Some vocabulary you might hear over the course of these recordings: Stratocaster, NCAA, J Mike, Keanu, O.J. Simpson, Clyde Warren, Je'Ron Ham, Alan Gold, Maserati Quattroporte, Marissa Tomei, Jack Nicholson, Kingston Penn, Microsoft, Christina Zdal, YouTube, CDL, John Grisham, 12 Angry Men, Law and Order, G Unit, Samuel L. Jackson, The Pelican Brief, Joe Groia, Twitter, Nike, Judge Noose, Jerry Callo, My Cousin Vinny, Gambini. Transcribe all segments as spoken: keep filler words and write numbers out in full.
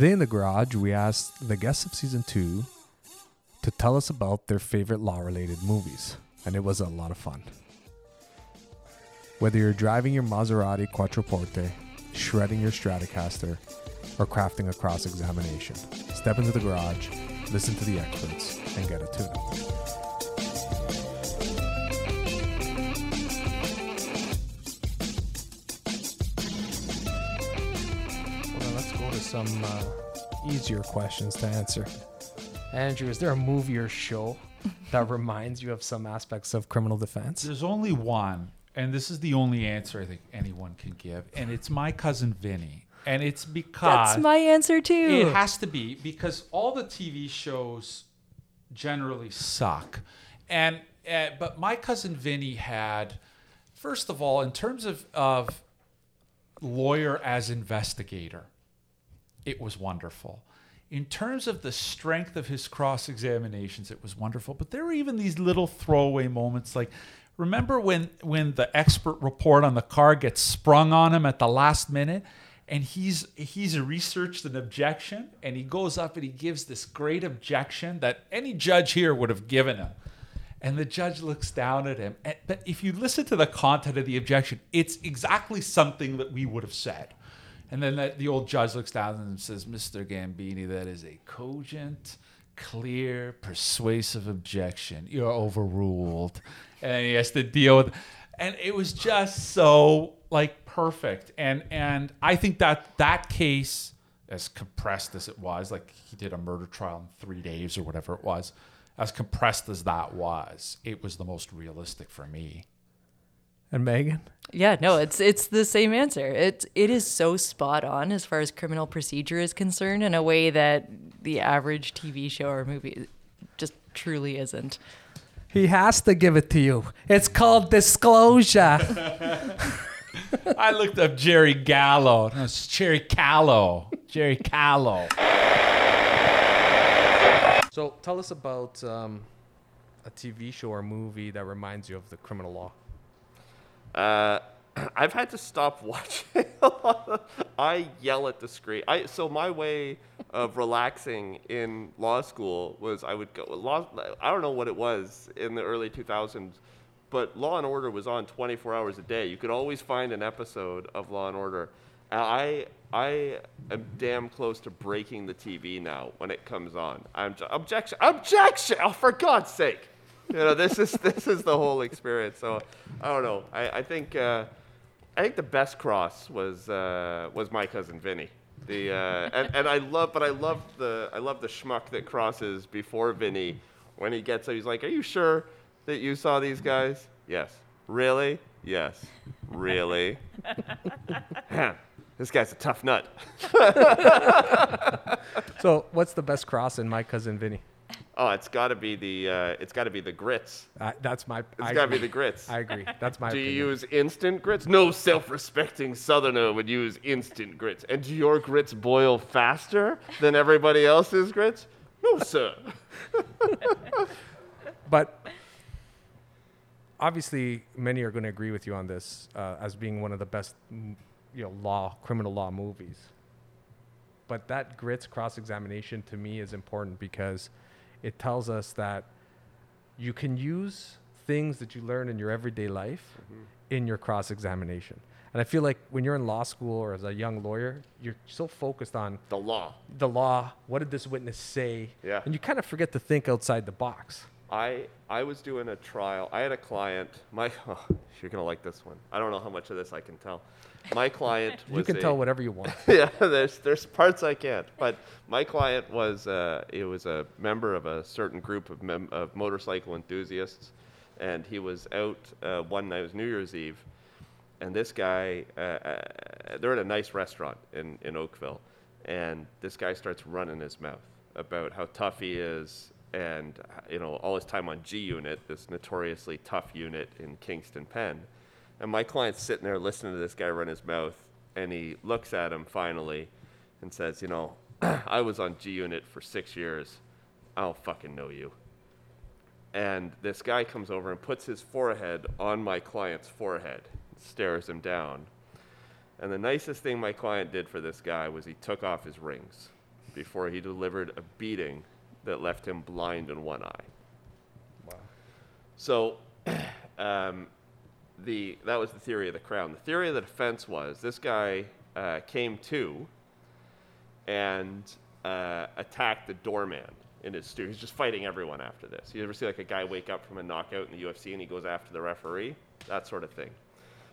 Today in the garage, we asked the guests of season two to tell us about their favorite law-related movies, and it was a lot of fun. Whether you're driving your Maserati Quattroporte, shredding your Stratocaster, or crafting a cross-examination, step into the garage, listen to the experts, and get a tune-up. Some uh, easier questions to answer. Andrew, is there a movie or show that reminds you of some aspects of criminal defense? There's only one, and this is the only answer I think anyone can give, and it's My Cousin Vinny. And it's because... That's my answer too. It has to be, because all the T V shows generally suck. And uh, but My Cousin Vinny had, first of all, in terms of, of lawyer as investigator, it was wonderful. In terms of the strength of his cross-examinations, it was wonderful. But there were even these little throwaway moments. Like, remember when, when the expert report on the car gets sprung on him at the last minute? And he's he's researched an objection. And he goes up and he gives this great objection that any judge here would have given him. And the judge looks down at him. And, but if you listen to the content of the objection, it's exactly something that we would have said. And then that, the old judge looks down and says, Mister Gambini, that is a cogent, clear, persuasive objection. You're overruled. And he has to deal with it. And it was just so, like, perfect. And and I think that that case, as compressed as it was, like he did a murder trial in three days or whatever it was, as compressed as that was, it was the most realistic for me. And Megan? Yeah, no, it's it's the same answer. It, it is so spot on as far as criminal procedure is concerned in a way that the average T V show or movie just truly isn't. He has to give it to you. It's called disclosure. I looked up Jerry Gallo. No, it's Jerry Callo. Jerry Callo. So tell us about um, a T V show or movie that reminds you of the criminal law. Uh, I've had to stop watching. I yell at the screen. I so my way of relaxing in law school was I would go law. I don't know what it was in the early two thousands, but Law and Order was on twenty-four hours a day. You could always find an episode of Law and Order. I I am damn close to breaking the T V now when it comes on. I'm objection, objection! Oh, for God's sake! You know, this is this is the whole experience. So, I don't know. I I think uh, I think the best cross was uh, was My Cousin Vinny. The uh, and and I love, but I love the I love the schmuck that crosses before Vinny when he gets up. He's like, "Are you sure that you saw these guys?" Yes. Really? Yes. Really? This guy's a tough nut. So, what's the best cross in My Cousin Vinny? Oh, it's got to be the uh, it's got to be the grits. Uh, that's my. It's got to be the grits. I agree. That's my. Do opinion. You use instant grits? No self-respecting Southerner would use instant grits. And do your grits boil faster than everybody else's grits? No, sir. But obviously, many are going to agree with you on this uh, as being one of the best, you know, law criminal law movies. But that grits cross-examination to me is important because it tells us that you can use things that you learn in your everyday life mm-hmm. in your cross-examination. And I feel like when you're in law school or as a young lawyer, you're so focused on the law. The law. What did this witness say? Yeah. And you kind of forget to think outside the box. I I was doing a trial. I had a client. My oh, you're gonna like this one. I don't know how much of this I can tell. My client was. You can a, tell whatever you want. Yeah, there's there's parts I can't. But my client was uh, it was a member of a certain group of mem- of motorcycle enthusiasts, and he was out uh, one night. It was New Year's Eve, and this guy uh, uh, they're at a nice restaurant in, in Oakville, and this guy starts running his mouth about how tough he is and you know all his time on G Unit, this notoriously tough unit in Kingston Penn. And my client's sitting there listening to this guy run his mouth, and he looks at him finally and says, you know, I was on G Unit for six years. I don't fucking know you. And this guy comes over and puts his forehead on my client's forehead, stares him down. And the nicest thing my client did for this guy was he took off his rings. before he delivered a beating that left him blind in one eye. Wow. So um, the that was the theory of the Crown. The theory of the defense was this guy uh, came to and uh, attacked the doorman in his studio. He's just fighting everyone after this. You ever see like a guy wake up from a knockout in the U F C and he goes after the referee? That sort of thing.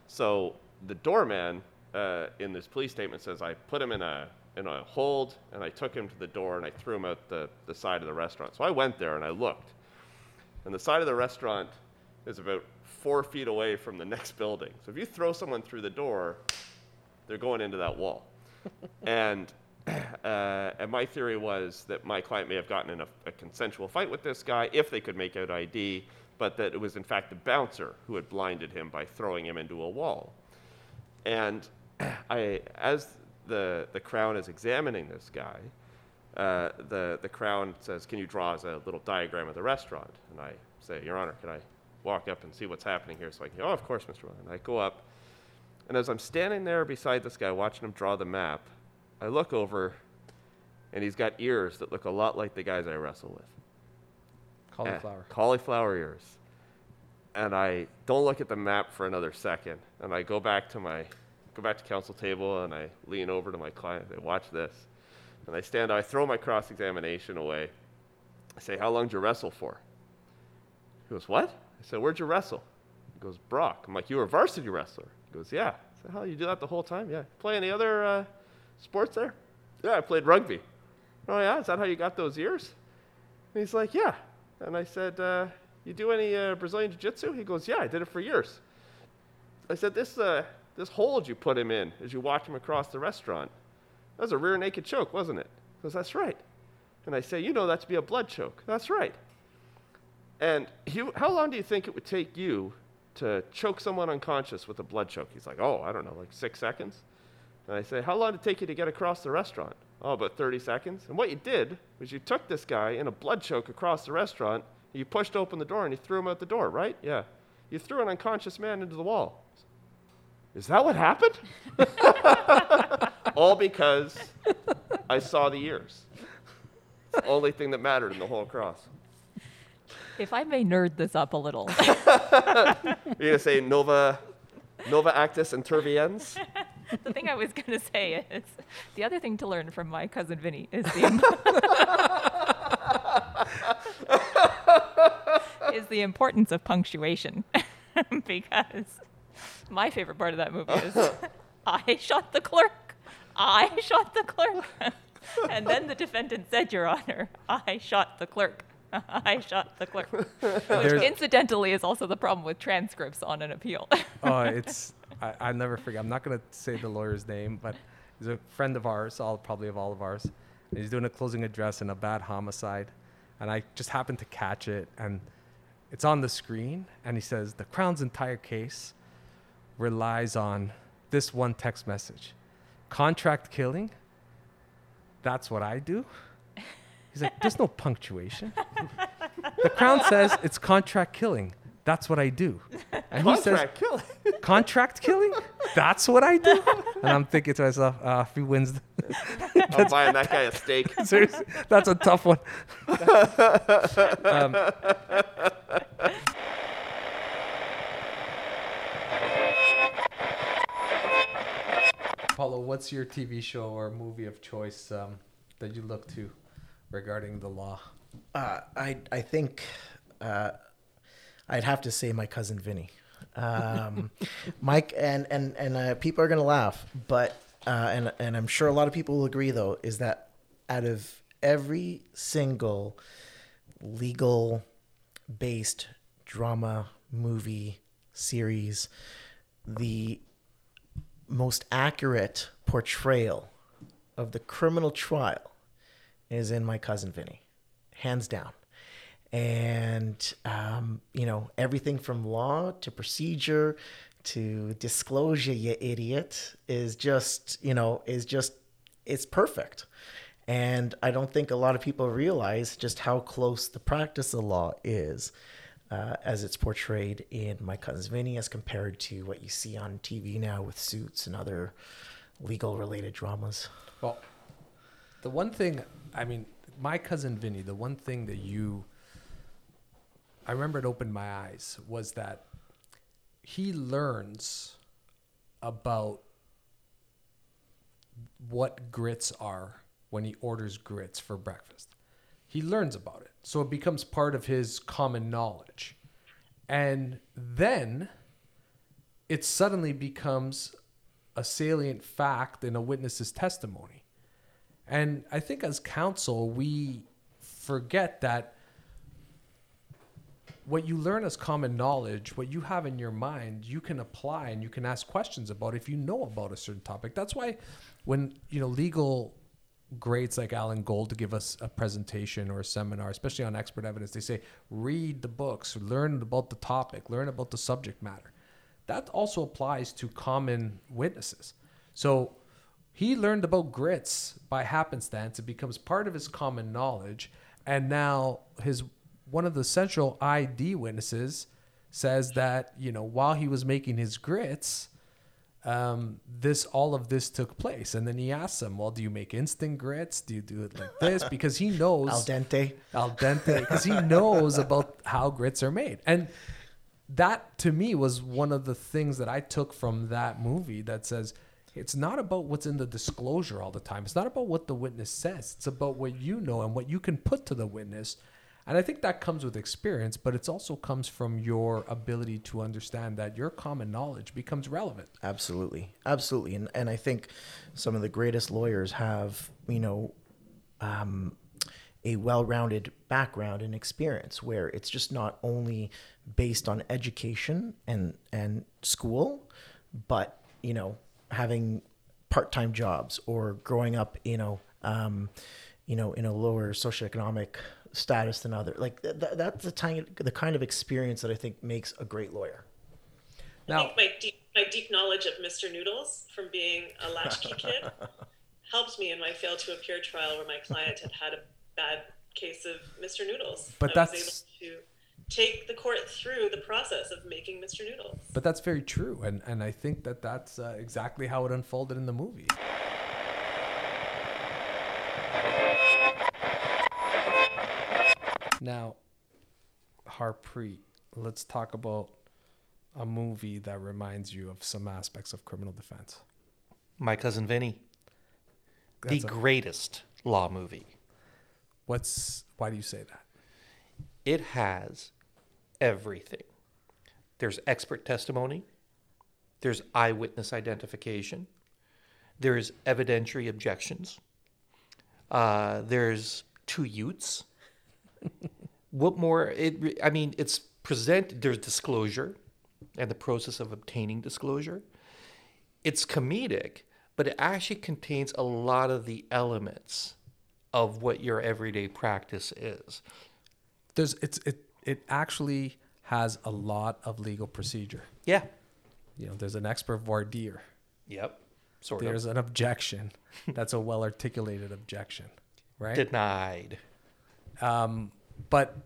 So the doorman uh, in this police statement says, I put him in a in a hold and I took him to the door and I threw him out the, the side of the restaurant. So I went there and I looked. And the side of the restaurant is about four feet away from the next building. So if you throw someone through the door, they're going into that wall. and Uh, and my theory was that my client may have gotten in a, a consensual fight with this guy if they could make out I D, but that it was in fact the bouncer who had blinded him by throwing him into a wall. And I, as the the Crown is examining this guy, uh, the the Crown says, "Can you draw us a little diagram of the restaurant?" And I say, "Your Honor, can I walk up and see what's happening here?" So I go, "Oh, of course, Mister Ryan." And I go up, and as I'm standing there beside this guy watching him draw the map, I look over, and he's got ears that look a lot like the guys I wrestle with. Cauliflower. Uh, cauliflower ears. And I don't look at the map for another second, and I go back to my, go back to counsel table, and I lean over to my client. They watch this, and I stand up. I throw my cross-examination away. I say, "How long did you wrestle for?" He goes, "What?" I said, "Where'd you wrestle?" He goes, "Brock." I'm like, "You were a varsity wrestler?" He goes, "Yeah." I said, "How, you do that the whole time?" "Yeah." "Play any other uh, sports there?" "Yeah, I played rugby." "Oh, yeah? Is that how you got those ears?" And he's like, "Yeah." And I said, uh, "You do any uh, Brazilian jiu-jitsu?" He goes, "Yeah, I did it for years." I said, this uh, this hold you put him in as you watch him across the restaurant, that was a rear naked choke, wasn't it?" He goes, "That's right." And I say, "You know that to be a blood choke." "That's right." "And he, how long do you think it would take you to choke someone unconscious with a blood choke?" He's like, "Oh, I don't know, like six seconds. And I say, "How long did it take you to get across the restaurant?" "Oh, about thirty seconds. "And what you did was you took this guy in a blood choke across the restaurant, and you pushed open the door, and you threw him out the door, right?" "Yeah." "You threw an unconscious man into the wall." "Is that what happened?" All because I saw the ears. It's the only thing that mattered in the whole cross. If I may nerd this up a little. You're going to say Nova, Nova actus interviens? The thing I was going to say is the other thing to learn from My Cousin Vinny is the, Im- is the importance of punctuation, because my favorite part of that movie is I shot the clerk, I shot the clerk, and then the defendant said, "Your Honor, I shot the clerk. I shot the clerk," which There's incidentally is also the problem with transcripts on an appeal. Oh, it's I, I never forget. I'm not going to say the lawyer's name, but he's a friend of ours, all probably of all of ours. And he's doing a closing address in a bad homicide, and I just happened to catch it, and it's on the screen. And he says, "The Crown's entire case relies on this one text message: contract killing. That's what I do." He's like, "There's no punctuation. The Crown says it's contract killing. That's what I do." And he says, "Contract killing? Contract killing? That's what I do?" And I'm thinking to myself, uh, if he wins, I'm buying that guy a steak. Seriously, that's a tough one. um, Paulo, what's your T V show or movie of choice um, that you look to regarding the law? Uh, I I think uh, I'd have to say My Cousin Vinny. Um, Mike and and and uh, people are gonna laugh, but uh, and and I'm sure a lot of people will agree though, is that out of every single legal based drama, movie, series, the most accurate portrayal of the criminal trial is in My Cousin Vinny, hands down. And, um, you know, everything from law to procedure to disclosure, you idiot, is just, you know, is just, it's perfect. And I don't think a lot of people realize just how close the practice of law is uh, as it's portrayed in My Cousin Vinny as compared to what you see on T V now with Suits and other legal related dramas. Well, The one thing, I mean, My Cousin Vinny, the one thing that you, I remember it opened my eyes, was that he learns about what grits are when he orders grits for breakfast. He learns about it. So it becomes part of his common knowledge. And then it suddenly becomes a salient fact in a witness's testimony. And I think as counsel, we forget that what you learn as common knowledge, what you have in your mind, you can apply and you can ask questions about if you know about a certain topic. That's why when, you know, legal greats like Alan Gold to give us a presentation or a seminar, especially on expert evidence, they say, read the books, learn about the topic, learn about the subject matter. That also applies to common witnesses. So he learned about grits by happenstance. It becomes part of his common knowledge. And now his one of the central I D witnesses says that, you know, while he was making his grits, um, this, all of this took place. And then he asks him, well, do you make instant grits? Do you do it like this? Because he knows. Al dente. Al dente. Because he knows about how grits are made. And that, to me, was one of the things that I took from that movie that says, it's not about what's in the disclosure all the time. It's not about what the witness says. It's about what you know and what you can put to the witness. And I think that comes with experience, but it also comes from your ability to understand that your common knowledge becomes relevant. Absolutely. Absolutely. And and I think some of the greatest lawyers have, you know, um, a well-rounded background and experience where it's just not only based on education and, and school, but, you know, having part-time jobs or growing up, you know, um, you know, in a lower socioeconomic status than other, like th- that's the time, the kind of experience that I think makes a great lawyer. Now, I think my deep, my deep knowledge of Mister Noodles from being a latchkey kid helped me in my fail to appear trial where my client had had a bad case of Mister Noodles. But I that's was able to take the court through the process of making Mister Noodles. But that's very true, and and I think that that's uh, exactly how it unfolded in the movie. Now, Harpreet, let's talk about a movie that reminds you of some aspects of criminal defense. My Cousin Vinny. That's the a... greatest law movie. What's why do you say that? It has everything. There's expert testimony. There's eyewitness identification. There's evidentiary objections. Uh, there's two Utes. What more? It, I mean, it's present. There's disclosure and the process of obtaining disclosure. It's comedic, but it actually contains a lot of the elements of what your everyday practice is. There's it's it it actually has a lot of legal procedure. Yeah, you know, there's an expert voir dire. Yep. Sort there's of. An objection. That's a well-articulated objection, right? Denied. Um, but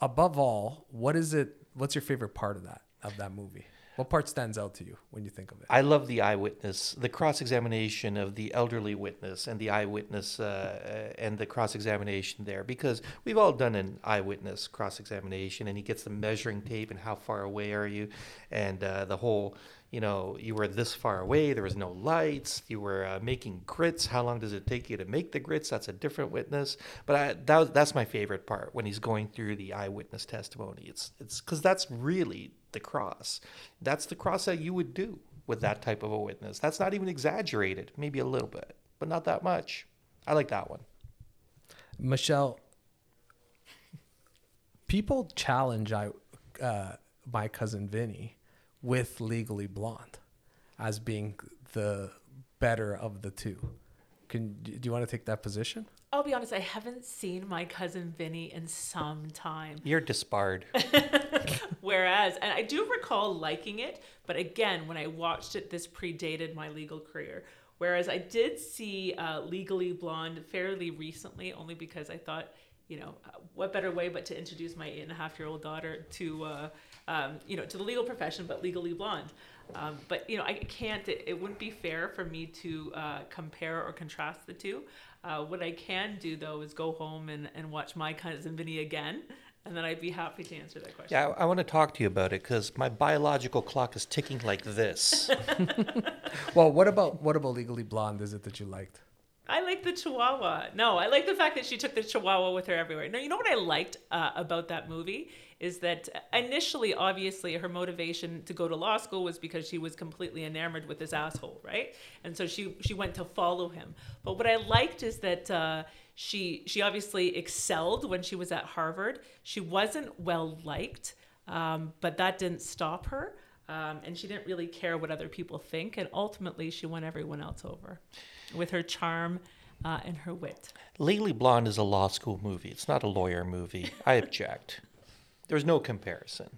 above all, what is it? What's your favorite part of that, of that movie? What part stands out to you when you think of it? I love the eyewitness, the cross-examination of the elderly witness and the eyewitness, uh, and the cross-examination there, because we've all done an eyewitness cross-examination and he gets the measuring tape and how far away are you? And, uh, the whole, you know, you were this far away, there was no lights, you were uh, making grits, how long does it take you to make the grits? That's a different witness. But I, that, that's my favorite part, when he's going through the eyewitness testimony. It's it's because that's really the cross. That's the cross that you would do with that type of a witness. That's not even exaggerated, maybe a little bit, but not that much. I like that one. Michelle, people challenge I, uh, My Cousin Vinny with Legally Blonde as being the better of the two. Can do you want to take that position? I'll be honest, I haven't seen My Cousin Vinny in some time. You're disbarred. Whereas, and I do recall liking it, but again, when I watched it, this predated my legal career. Whereas I did see uh, Legally Blonde fairly recently, only because I thought you know, what better way but to introduce my eight and a half year old daughter to, uh, um, you know, to the legal profession, but Legally Blonde. Um, but, you know, I can't, it, it wouldn't be fair for me to uh, compare or contrast the two. Uh, what I can do, though, is go home and, and watch My Cousin Vinny again. And then I'd be happy to answer that question. Yeah, I, I want to talk to you about it because my biological clock is ticking like this. Well, what about what about Legally Blonde is it that you liked? I like the Chihuahua. No, I like the fact that she took the Chihuahua with her everywhere. No, you know what I liked uh, about that movie is that initially, obviously, her motivation to go to law school was because she was completely enamored with this asshole, right? And so she she went to follow him. But what I liked is that uh, she she obviously excelled when she was at Harvard. She wasn't well liked, um, but that didn't stop her, um, and she didn't really care what other people think. And ultimately, she won everyone else over with her charm uh, and her wit. Legally Blonde is a law school movie. It's not a lawyer movie. I object. There's no comparison.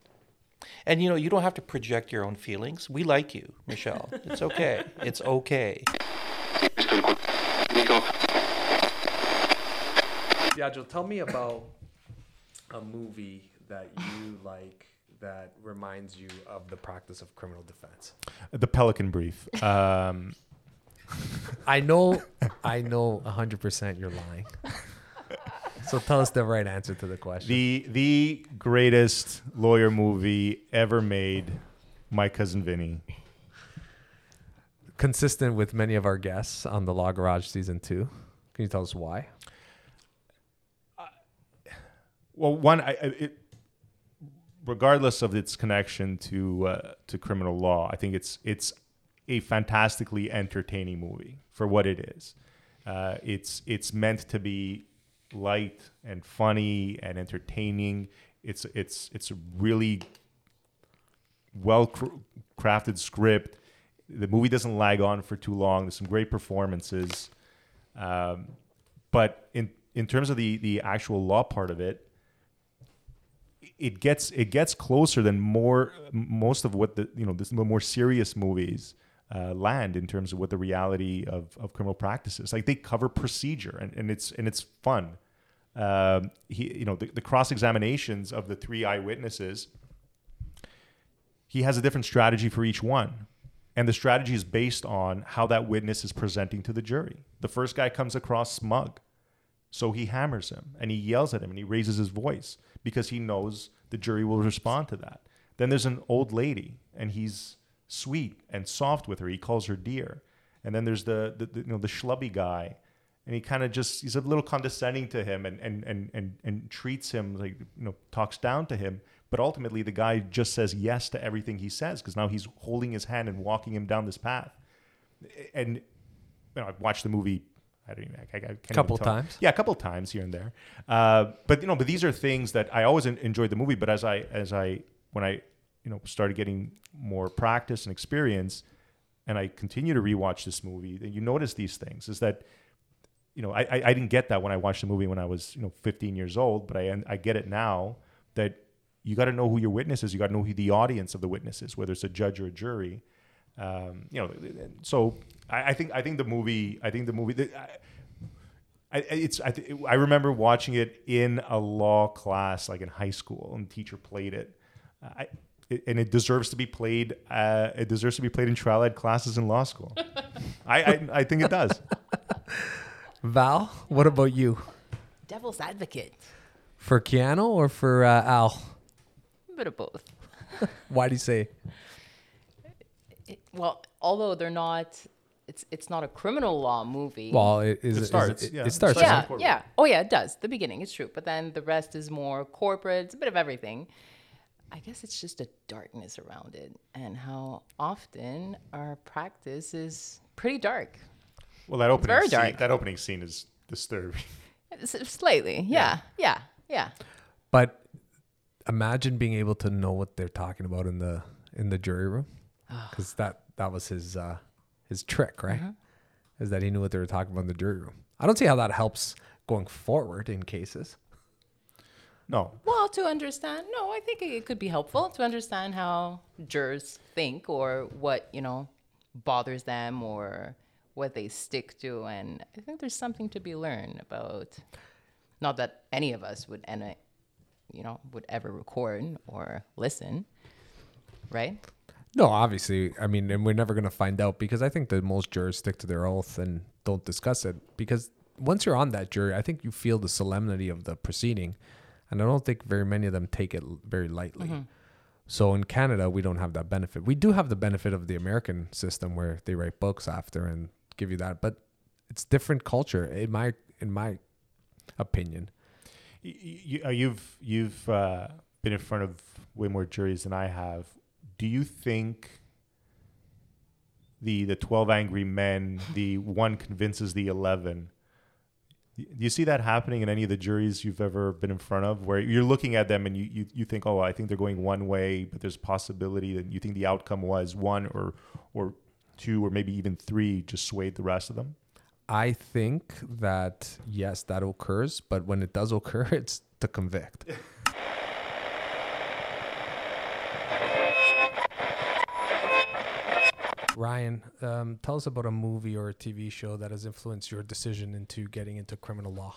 And, you know, you don't have to project your own feelings. We like you, Michelle. It's okay. It's okay. Yajel, tell me about a movie that you like that reminds you of the practice of criminal defense. The Pelican Brief. Um... I know, I know one hundred percent you're lying. So tell us the right answer to the question. The the greatest lawyer movie ever made, My Cousin Vinny. Consistent with many of our guests on the Law Garage Season two. Can you tell us why? Uh, well, one, I, it, regardless of its connection to uh, to criminal law, I think it's it's... a fantastically entertaining movie for what it is. Uh, it's it's meant to be light and funny and entertaining. It's it's it's a really well cr- crafted script. The movie doesn't lag on for too long. There's some great performances, um, but in in terms of the the actual law part of it, it gets it gets closer than more most of what the you know the more serious movies. Uh, land in terms of what the reality of, of criminal practice is. Like they cover procedure and, and it's and it's fun. Um, he you know the, the cross examinations of the three eyewitnesses. He has a different strategy for each one, and the strategy is based on how that witness is presenting to the jury. The first guy comes across smug, so he hammers him and he yells at him and he raises his voice because he knows the jury will respond to that. Then there's an old lady and he's sweet and soft with her. He calls her dear. And then there's the, the, the you know the schlubby guy, and he kind of just he's a little condescending to him and and and and and treats him like you know talks down to him. But ultimately, the guy just says yes to everything he says because now he's holding his hand and walking him down this path. And you know, I've watched the movie. I don't even. I, I can't. A couple times. Yeah, a couple times here and there. Uh, but you know, but these are things that I always enjoyed the movie. But as I as I when I. you know, started getting more practice and experience, and I continue to rewatch this movie, and you notice these things is that, you know, I, I, I didn't get that when I watched the movie when I was, you know, fifteen years old, but I I get it now that you got to know who your witness is. You got to know who the audience of the witness is, whether it's a judge or a jury. Um, you know, so I, I think, I think the movie, I think the movie, the, I, I, it's, I, th- I remember watching it in a law class, like in high school, and the teacher played it. I, It, and it deserves to be played. Uh, it deserves to be played in trial ed classes in law school. I, I I think it does. Val, what about you? Devil's advocate. For Keanu or for uh, Al? A bit of both. Why do you say? It, well, although they're not, it's it's not a criminal law movie. Well, it is. It, it starts. Is, it, yeah. it starts. Yeah, yeah. Oh yeah, it does. The beginning, it's true, but then the rest is more corporate. It's a bit of everything. I guess it's just a darkness around it and how often our practice is pretty dark. Well, that opening Very scene, dark. that opening scene is disturbing. Slightly. Yeah. Yeah. Yeah. Yeah. But imagine being able to know what they're talking about in the, in the jury room. Cause that, that was his, uh, his trick, right? Mm-hmm. Is that he knew what they were talking about in the jury room. I don't see how that helps going forward in cases. No. Well, to understand, no, I think it could be helpful to understand how jurors think or what, you know, bothers them or what they stick to. And I think there's something to be learned about Not that any of us would, and you know, would ever record or listen, right? No, obviously. I mean, and we're never going to find out, because I think that most jurors stick to their oath and don't discuss it, because once you're on that jury, I think you feel the solemnity of the proceeding, and I don't think very many of them take it very lightly. Mm-hmm. So in Canada, we don't have that benefit. We do have the benefit of the American system where they write books after and give you that, but it's different culture in my in my opinion. You, you, you've you've uh, been in front of way more juries than I have. Do you think the the twelve Angry Men, the one convinces the eleven? Do you see that happening in any of the juries you've ever been in front of, where you're looking at them and you, you, you think, oh, I think they're going one way, but there's a possibility that you think the outcome was one or or two or maybe even three just swayed the rest of them? I think that, yes, that occurs. But when it does occur, it's to convict. Ryan, um, tell us about a movie or a T V show that has influenced your decision into getting into criminal law.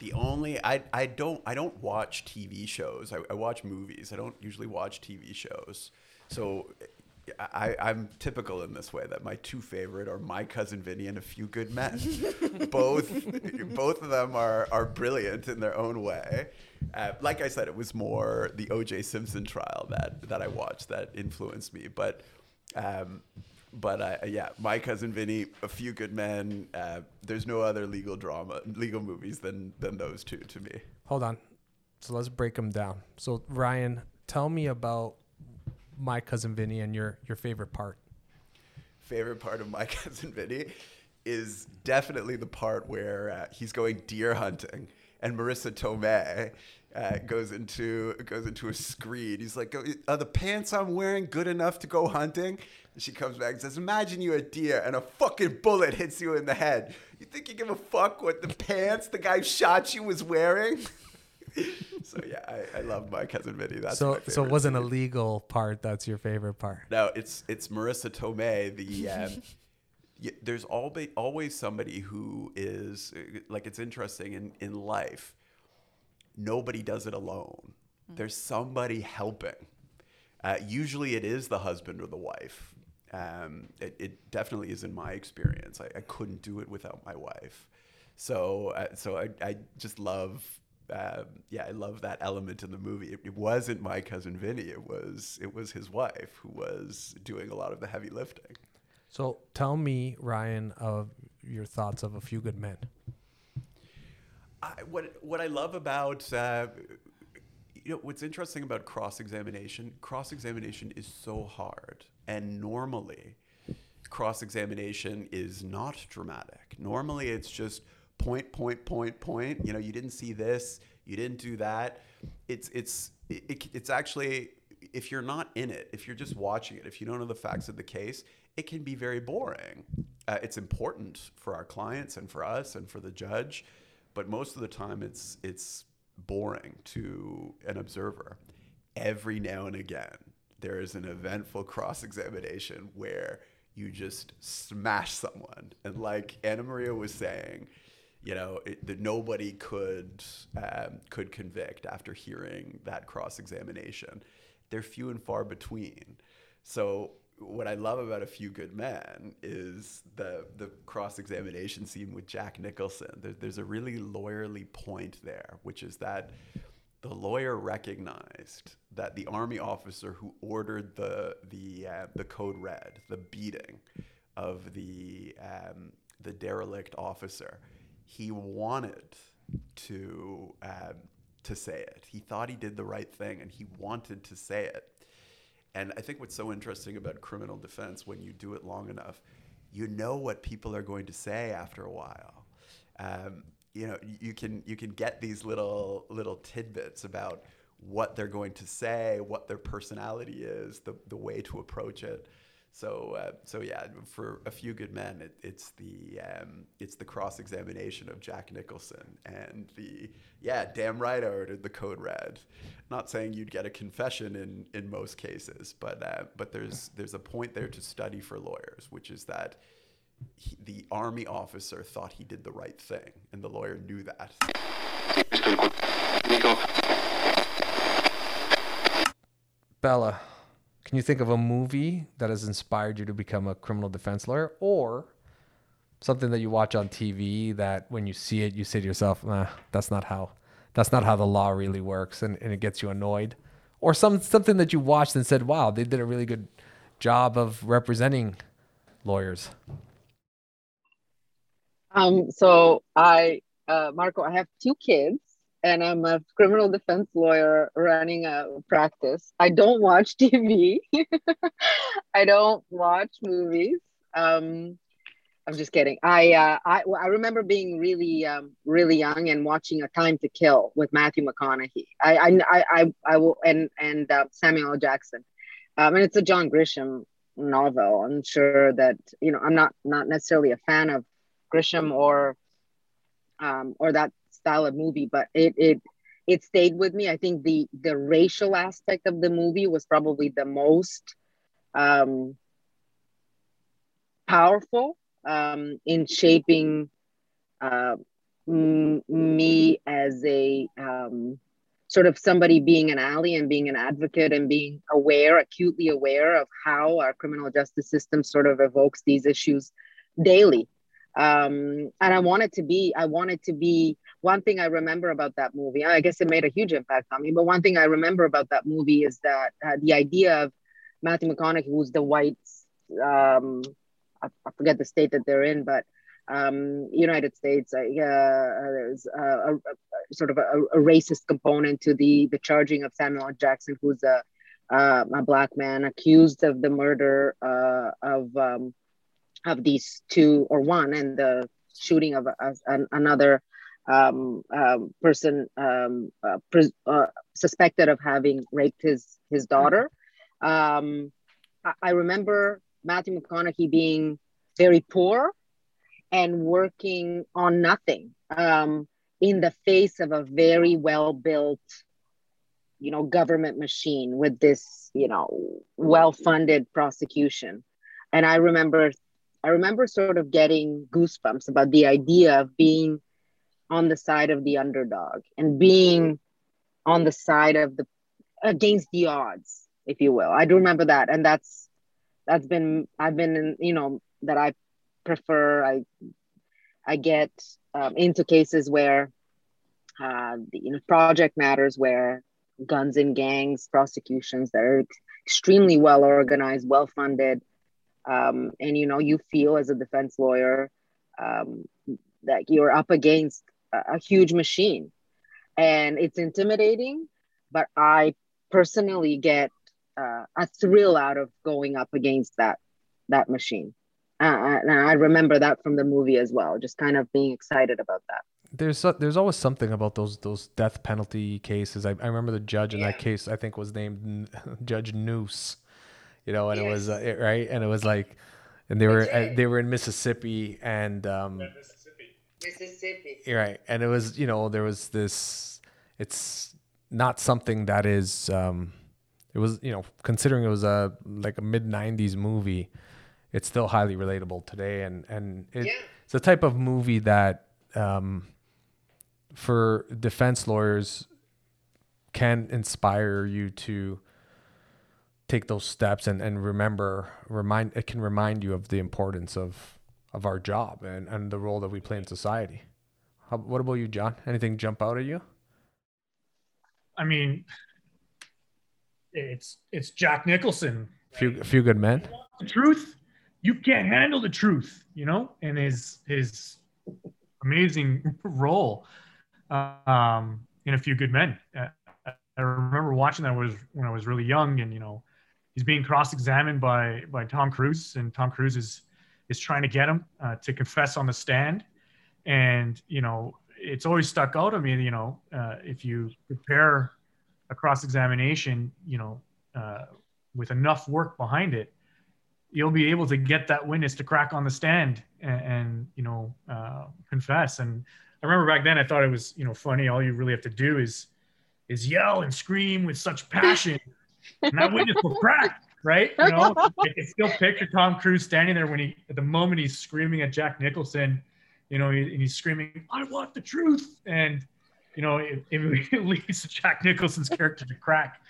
The only I I don't I don't watch T V shows. I, I watch movies. I don't usually watch T V shows. So I, I'm typical in this way that my two favorite are My Cousin Vinny and A Few Good Men. both both of them are are brilliant in their own way. Uh, like I said, it was more the O J. Simpson trial that that I watched that influenced me, but. Um, But uh, yeah, My Cousin Vinny, A Few Good Men. Uh, there's no other legal drama, legal movies than than those two to me. Hold on. So let's break them down. So Ryan, tell me about My Cousin Vinny and your, your favorite part. Favorite part of My Cousin Vinny is definitely the part where uh, he's going deer hunting and Marissa Tomei Uh, goes into goes into a screed. He's like, "Are the pants I'm wearing good enough to go hunting?" And she comes back and says, "Imagine you're a deer and a fucking bullet hits you in the head. You think you give a fuck what the pants the guy shot you was wearing?" So yeah, I, I love My Cousin Vinny. That's so. So it wasn't a legal part. That's your favorite part. No, it's it's Marissa Tomei. The uh, y- there's always always somebody who is like, it's interesting in in life. Nobody does it alone. Mm. There's somebody helping. Uh, usually it is the husband or the wife. Um, it, it definitely is in my experience. I, I couldn't do it without my wife. So uh, so I, I just love, um, yeah, I love that element in the movie. It, it wasn't My Cousin Vinny. It was, it was his wife who was doing a lot of the heavy lifting. So tell me, Ryan, of your thoughts of A Few Good Men. I, what what I love about, uh, you know, what's interesting about cross-examination, cross-examination is so hard. And normally, cross-examination is not dramatic. Normally, it's just point, point, point, point. You know, you didn't see this, you didn't do that. It's it's it, it's actually, if you're not in it, if you're just watching it, if you don't know the facts of the case, it can be very boring. Uh, it's important for our clients and for us and for the judge. But most of the time, it's it's boring to an observer. Every now and again, there is an eventful cross-examination where you just smash someone. And like Anna Maria was saying, you know, it, that nobody could um, could convict after hearing that cross-examination. They're few and far between. So what I love about A Few Good Men is the the cross-examination scene with Jack Nicholson. There, there's a really lawyerly point there, which is that the lawyer recognized that the army officer who ordered the the uh, the code red, the beating of the um, the derelict officer, he wanted to um, to say it. He thought he did the right thing, and he wanted to say it. And I think what's so interesting about criminal defense, when you do it long enough, you know what people are going to say after a while. Um, you know, you can you can get these little little tidbits about what they're going to say, what their personality is, the the way to approach it. So uh, so yeah, for A Few Good Men, it, it's the um, it's the cross-examination of Jack Nicholson and the yeah, damn right I ordered the code red. Not saying you'd get a confession in, in most cases, but uh, but there's there's a point there to study for lawyers, which is that he, the army officer thought he did the right thing, and the lawyer knew that. Bella, can you think of a movie that has inspired you to become a criminal defense lawyer, or something that you watch on T V that when you see it, you say to yourself, nah, that's not how, that's not how the law really works, and, and it gets you annoyed? Or some something that you watched and said, wow, they did a really good job of representing lawyers? Um, so I, uh, Marco, I have two kids and I'm a criminal defense lawyer running a practice. I don't watch T V. I don't watch movies. Um, I'm just kidding. I, uh, I, I remember being really, um, really young and watching A Time to Kill with Matthew McConaughey. I, I, I, I, I will, and, and uh, Samuel L. Jackson. Um, and it's a John Grisham novel. I'm sure that, you know, I'm not, not necessarily a fan of Grisham or, um, or that style of movie, but it, it, it stayed with me. I think the, the racial aspect of the movie was probably the most, um, powerful. Um, in shaping uh, m- me as a um, sort of somebody being an ally and being an advocate and being aware, acutely aware of how our criminal justice system sort of evokes these issues daily. Um, and I wanted to be, I wanted to be, one thing I remember about that movie, I guess it made a huge impact on me, but one thing I remember about that movie is that uh, the idea of Matthew McConaughey, who's the white, um, I forget the state that they're in, but um, United States, uh, there's a, a, a sort of a, a racist component to the the charging of Samuel L. Jackson, who's a, uh, a black man accused of the murder uh, of um, of these two or one, and the shooting of a, an, another um, um, person um, uh, pres- uh, suspected of having raped his his daughter. Um, I, I remember Matthew McConaughey being very poor and working on nothing um, in the face of a very well-built, you know, government machine with this, you know, well-funded prosecution. And I remember, I remember sort of getting goosebumps about the idea of being on the side of the underdog and being on the side of the, against the odds, if you will. I do remember that. And that's, That's been, I've been, in, you know, that I prefer, I I get um, into cases where, uh, you know, project matters where guns and gangs, prosecutions that are extremely well organized, well funded. Um, and, you know, you feel as a defense lawyer um, that you're up against a, a huge machine, and it's intimidating, but I personally get Uh, a thrill out of going up against that that machine. Uh, and I remember that from the movie as well, just kind of being excited about that. There's a, there's always something about those those death penalty cases. I, I remember the judge in yeah. that case, I think was named Judge Noose, you know, and yes. it was uh, it, right. And it was like, and they were, right. uh, they were in Mississippi and um, yeah, Mississippi. Mississippi. Right. And it was, you know, there was this, it's not something that is, um, it was, you know, considering it was a like a mid nineties movie, it's still highly relatable today. And, and it, yeah. it's the type of movie that um, for defense lawyers can inspire you to take those steps and, and remember, remind, it can remind you of the importance of, of our job and, and the role that we play in society. How, what about you, John? Anything jump out at you? I mean... It's it's Jack Nicholson. A few, a few good men. The truth, you can't handle the truth, you know, and his his amazing role um, in A Few Good Men. I, I remember watching that was when I was really young, and you know, he's being cross-examined by by Tom Cruise, and Tom Cruise is is trying to get him uh, to confess on the stand, and you know, it's always stuck out to me. You know, uh, if you prepare a cross-examination, you know, uh, with enough work behind it, you'll be able to get that witness to crack on the stand and, and you know, uh, confess. And I remember back then I thought it was, you know, funny. All you really have to do is, is yell and scream with such passion, and that witness will crack. right? You know, I can still picture Tom Cruise standing there when he, at the moment he's screaming at Jack Nicholson, you know, and he's screaming, "I want the truth." And, you know, it, it leads to Jack Nicholson's character to crack.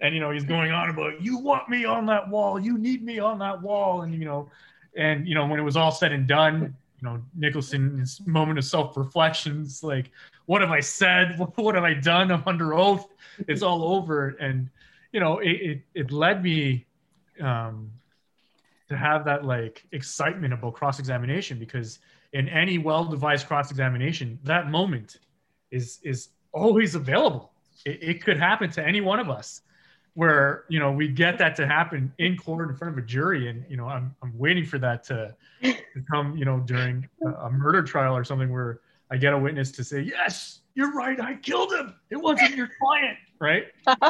And, you know, he's going on about, "You want me on that wall. You need me on that wall." And, you know, and, you know, when it was all said and done, you know, Nicholson's moment of self-reflection's like, what have I said? What have I done? I'm under oath. It's all over. And, you know, it, it, it led me um, to have that like excitement about cross-examination, because in any well-devised cross-examination, that moment is, is always available. It, it could happen to any one of us, where, you know, we get that to happen in court in front of a jury. And, you know, I'm, I'm waiting for that to come, you know, during a, a murder trial or something, where I get a witness to say, "Yes, you're right. I killed him. It wasn't your client." Right? Well,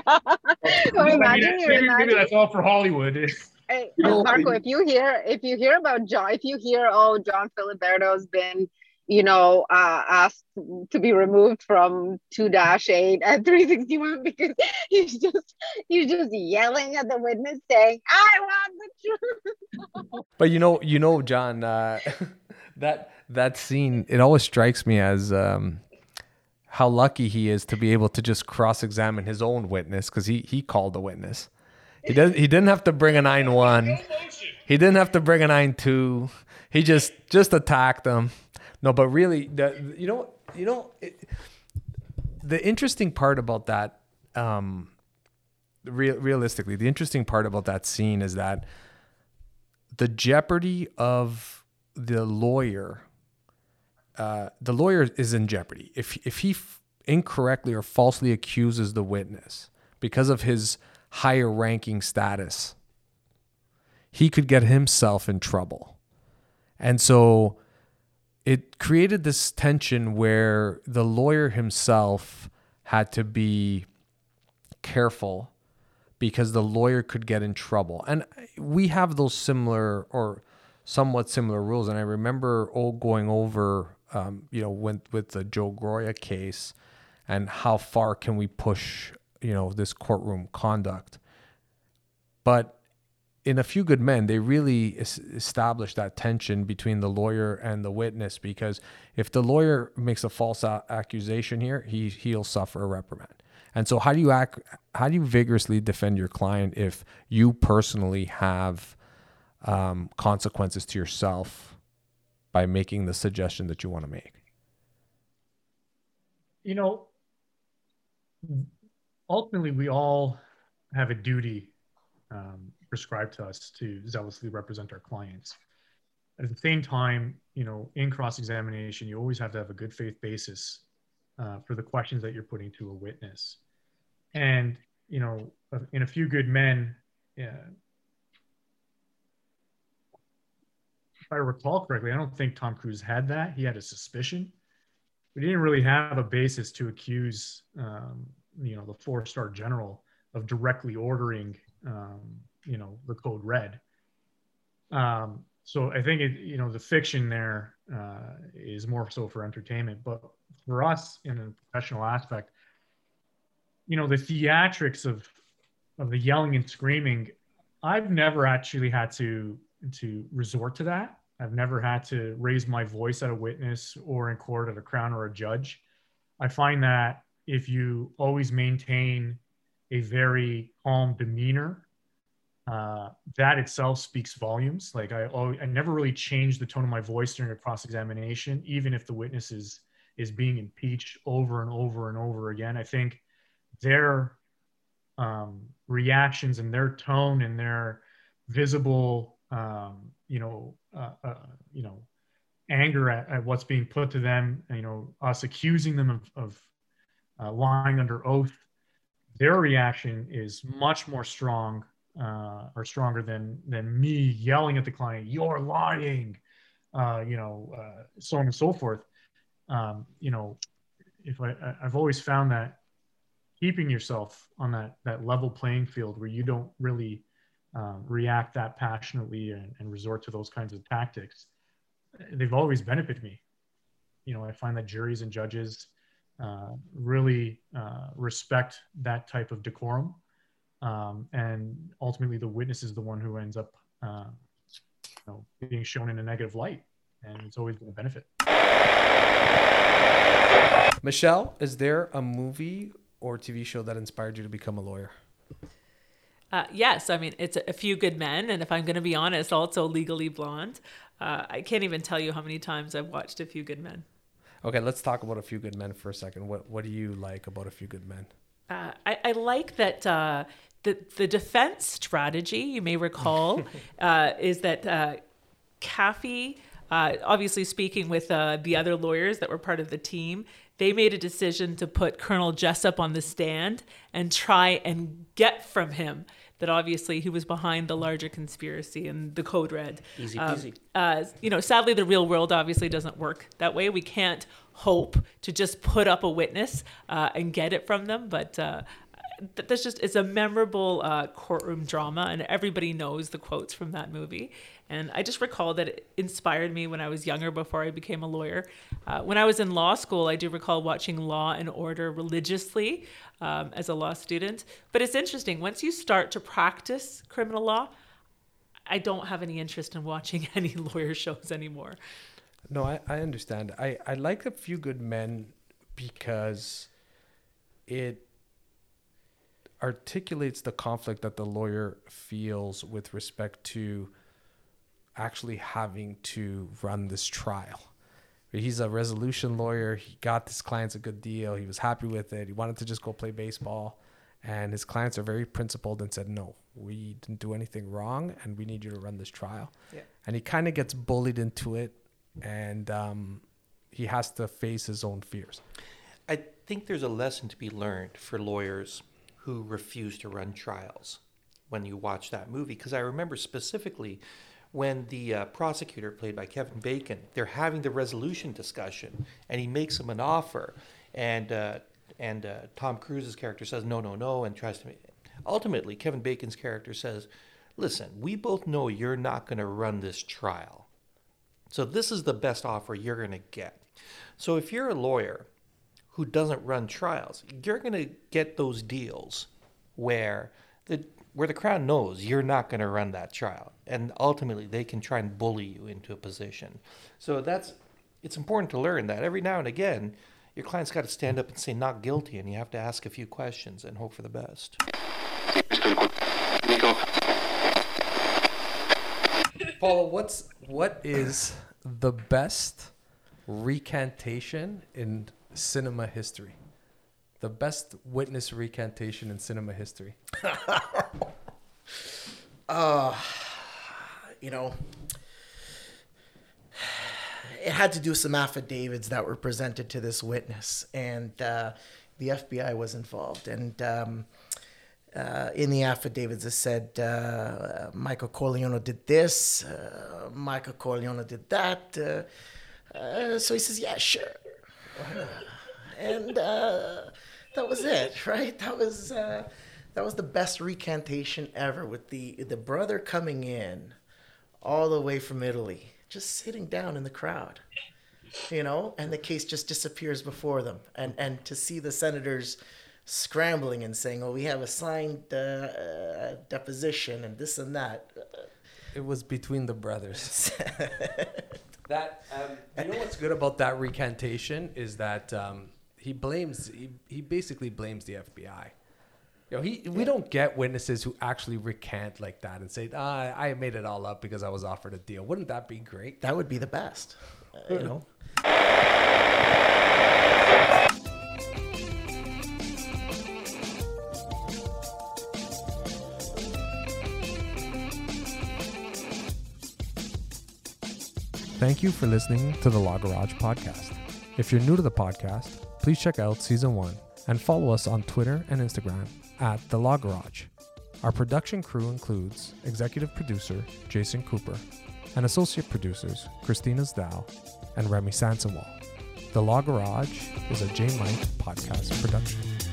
imagine, I mean, maybe, maybe that's all for Hollywood. Hey, no, Marco, if you hear, if you hear about John, if you hear, "Oh, John Filiberto's been, you know, uh, asked to be removed from two dash eight at three sixty-one because he's just, he's just yelling at the witness saying, "I want the truth." But you know, you know, John, uh, that that scene, it always strikes me as um, how lucky he is to be able to just cross-examine his own witness, because he he called the witness. He does. He didn't have to bring a nine one. He didn't have to bring a nine two. He just just attacked him. No, but really, the, you know, you know, it, the interesting part about that, um, re- realistically, the interesting part about that scene is that the jeopardy of the lawyer, uh, the lawyer is in jeopardy. If if he f- incorrectly or falsely accuses the witness because of his higher ranking status, he could get himself in trouble. And so it created this tension where the lawyer himself had to be careful, because the lawyer could get in trouble. And we have those similar or somewhat similar rules. And I remember all going over, um, you know, when, with the Joe Groia case, and how far can we push, you know, this courtroom conduct. But in A Few Good Men, they really establish that tension between the lawyer and the witness, because if the lawyer makes a false a- accusation here, he he'll suffer a reprimand. And so, how do you act? How do you vigorously defend your client if you personally have um, consequences to yourself by making the suggestion that you want to make? You know, ultimately, we all have a duty Um, prescribed to us to zealously represent our clients. At the same time, you know, in cross-examination, you always have to have a good faith basis uh, for the questions that you're putting to a witness. And, you know, in A Few Good Men, yeah, if I recall correctly, I don't think Tom Cruise had that. He had a suspicion, but he didn't really have a basis to accuse, um, you know, the four-star general of directly ordering, um, you know, the code red. Um, so I think, it, you know, the fiction there uh, is more so for entertainment. But for us in a professional aspect, you know, the theatrics of of the yelling and screaming, I've never actually had to to resort to that. I've never had to raise my voice at a witness or in court at a crown or a judge. I find that if you always maintain a very calm demeanor, Uh, that itself speaks volumes. Like I, I never really changed the tone of my voice during a cross-examination, even if the witness is, is being impeached over and over and over again. I think their um, reactions and their tone and their visible, um, you know, uh, uh, you know, anger at, at what's being put to them, you know, us accusing them of, of uh, lying under oath, their reaction is much more strong uh, or stronger than, than me yelling at the client, "You're lying," uh, you know, uh, so on and so forth. Um, you know, if I, I've always found that keeping yourself on that, that level playing field where you don't really, um, react that passionately and, and resort to those kinds of tactics, they've always benefited me. You know, I find that juries and judges, uh, really, uh, respect that type of decorum. Um, and ultimately the witness is the one who ends up uh, you know, being shown in a negative light, and it's always been a benefit. Michelle, is there a movie or T V show that inspired you to become a lawyer? Uh, yes. I mean, it's A Few Good Men. And if I'm going to be honest, also Legally Blonde. Uh, I can't even tell you how many times I've watched A Few Good Men. Okay. Let's talk about A Few Good Men for a second. What, what do you like about A Few Good Men? Uh, I, I like that uh, the, the defense strategy, you may recall, uh, is that uh, Kaffee, uh, obviously speaking with uh, the other lawyers that were part of the team, they made a decision to put Colonel Jessup on the stand and try and get from him that obviously he was behind the larger conspiracy and the code red. Easy peasy. Um, uh, you know, sadly, the real world obviously doesn't work that way. We can't hope to just put up a witness uh, and get it from them. But uh, that's just, it's a memorable uh, courtroom drama, and everybody knows the quotes from that movie. And I just recall that it inspired me when I was younger, before I became a lawyer. Uh, when I was in law school, I do recall watching Law and Order religiously um, as a law student. But it's interesting, once you start to practice criminal law, I don't have any interest in watching any lawyer shows anymore. No, I, I understand. I, I like A Few Good Men because it articulates the conflict that the lawyer feels with respect to actually having to run this trial. He's a resolution lawyer. He got his clients a good deal. He was happy with it. He wanted to just go play baseball. And his clients are very principled and said, no, we didn't do anything wrong, and we need you to run this trial. Yeah. And he kind of gets bullied into it, and um, he has to face his own fears. I think there's a lesson to be learned for lawyers who refuse to run trials when you watch that movie. Because I remember specifically when the uh, prosecutor, played by Kevin Bacon, they're having the resolution discussion, and he makes him an offer, and uh, and uh, Tom Cruise's character says no, no, no, and tries to. Make... Ultimately, Kevin Bacon's character says, "Listen, we both know you're not going to run this trial, so this is the best offer you're going to get." So if you're a lawyer who doesn't run trials, you're going to get those deals where the where the crowd knows you're not going to run that trial. And ultimately, they can try and bully you into a position. So that's, it's important to learn that every now and again, your client's got to stand up and say not guilty, and you have to ask a few questions and hope for the best. Paul, what's what is the best recantation in cinema history? The best witness recantation in cinema history. uh, you know, it had to do with some affidavits that were presented to this witness, and uh, the F B I was involved. And um, uh, in the affidavits, it said uh, Michael Corleone did this, uh, Michael Corleone did that. Uh, uh, so he says, "Yeah, sure," and. Uh, That was it, right? That was uh, that was the best recantation ever, with the the brother coming in all the way from Italy, just sitting down in the crowd, you know, and the case just disappears before them. And and to see the senators scrambling and saying, "Oh, we have a signed uh, uh, deposition and this and that." It was between the brothers. that um, you know what's good about that recantation is that. Um, He blames, he, he basically blames the F B I. You know, he yeah. we don't get witnesses who actually recant like that and say, ah, I made it all up because I was offered a deal. Wouldn't that be great? That would be the best, you know? Thank you for listening to the Law Garage podcast. If you're new to the podcast, please check out season one and follow us on Twitter and Instagram at The Law Garage. Our production crew includes executive producer Jason Cooper and associate producers Christina Zdal and Remy Sansewal. The Law Garage is a J Mike podcast production.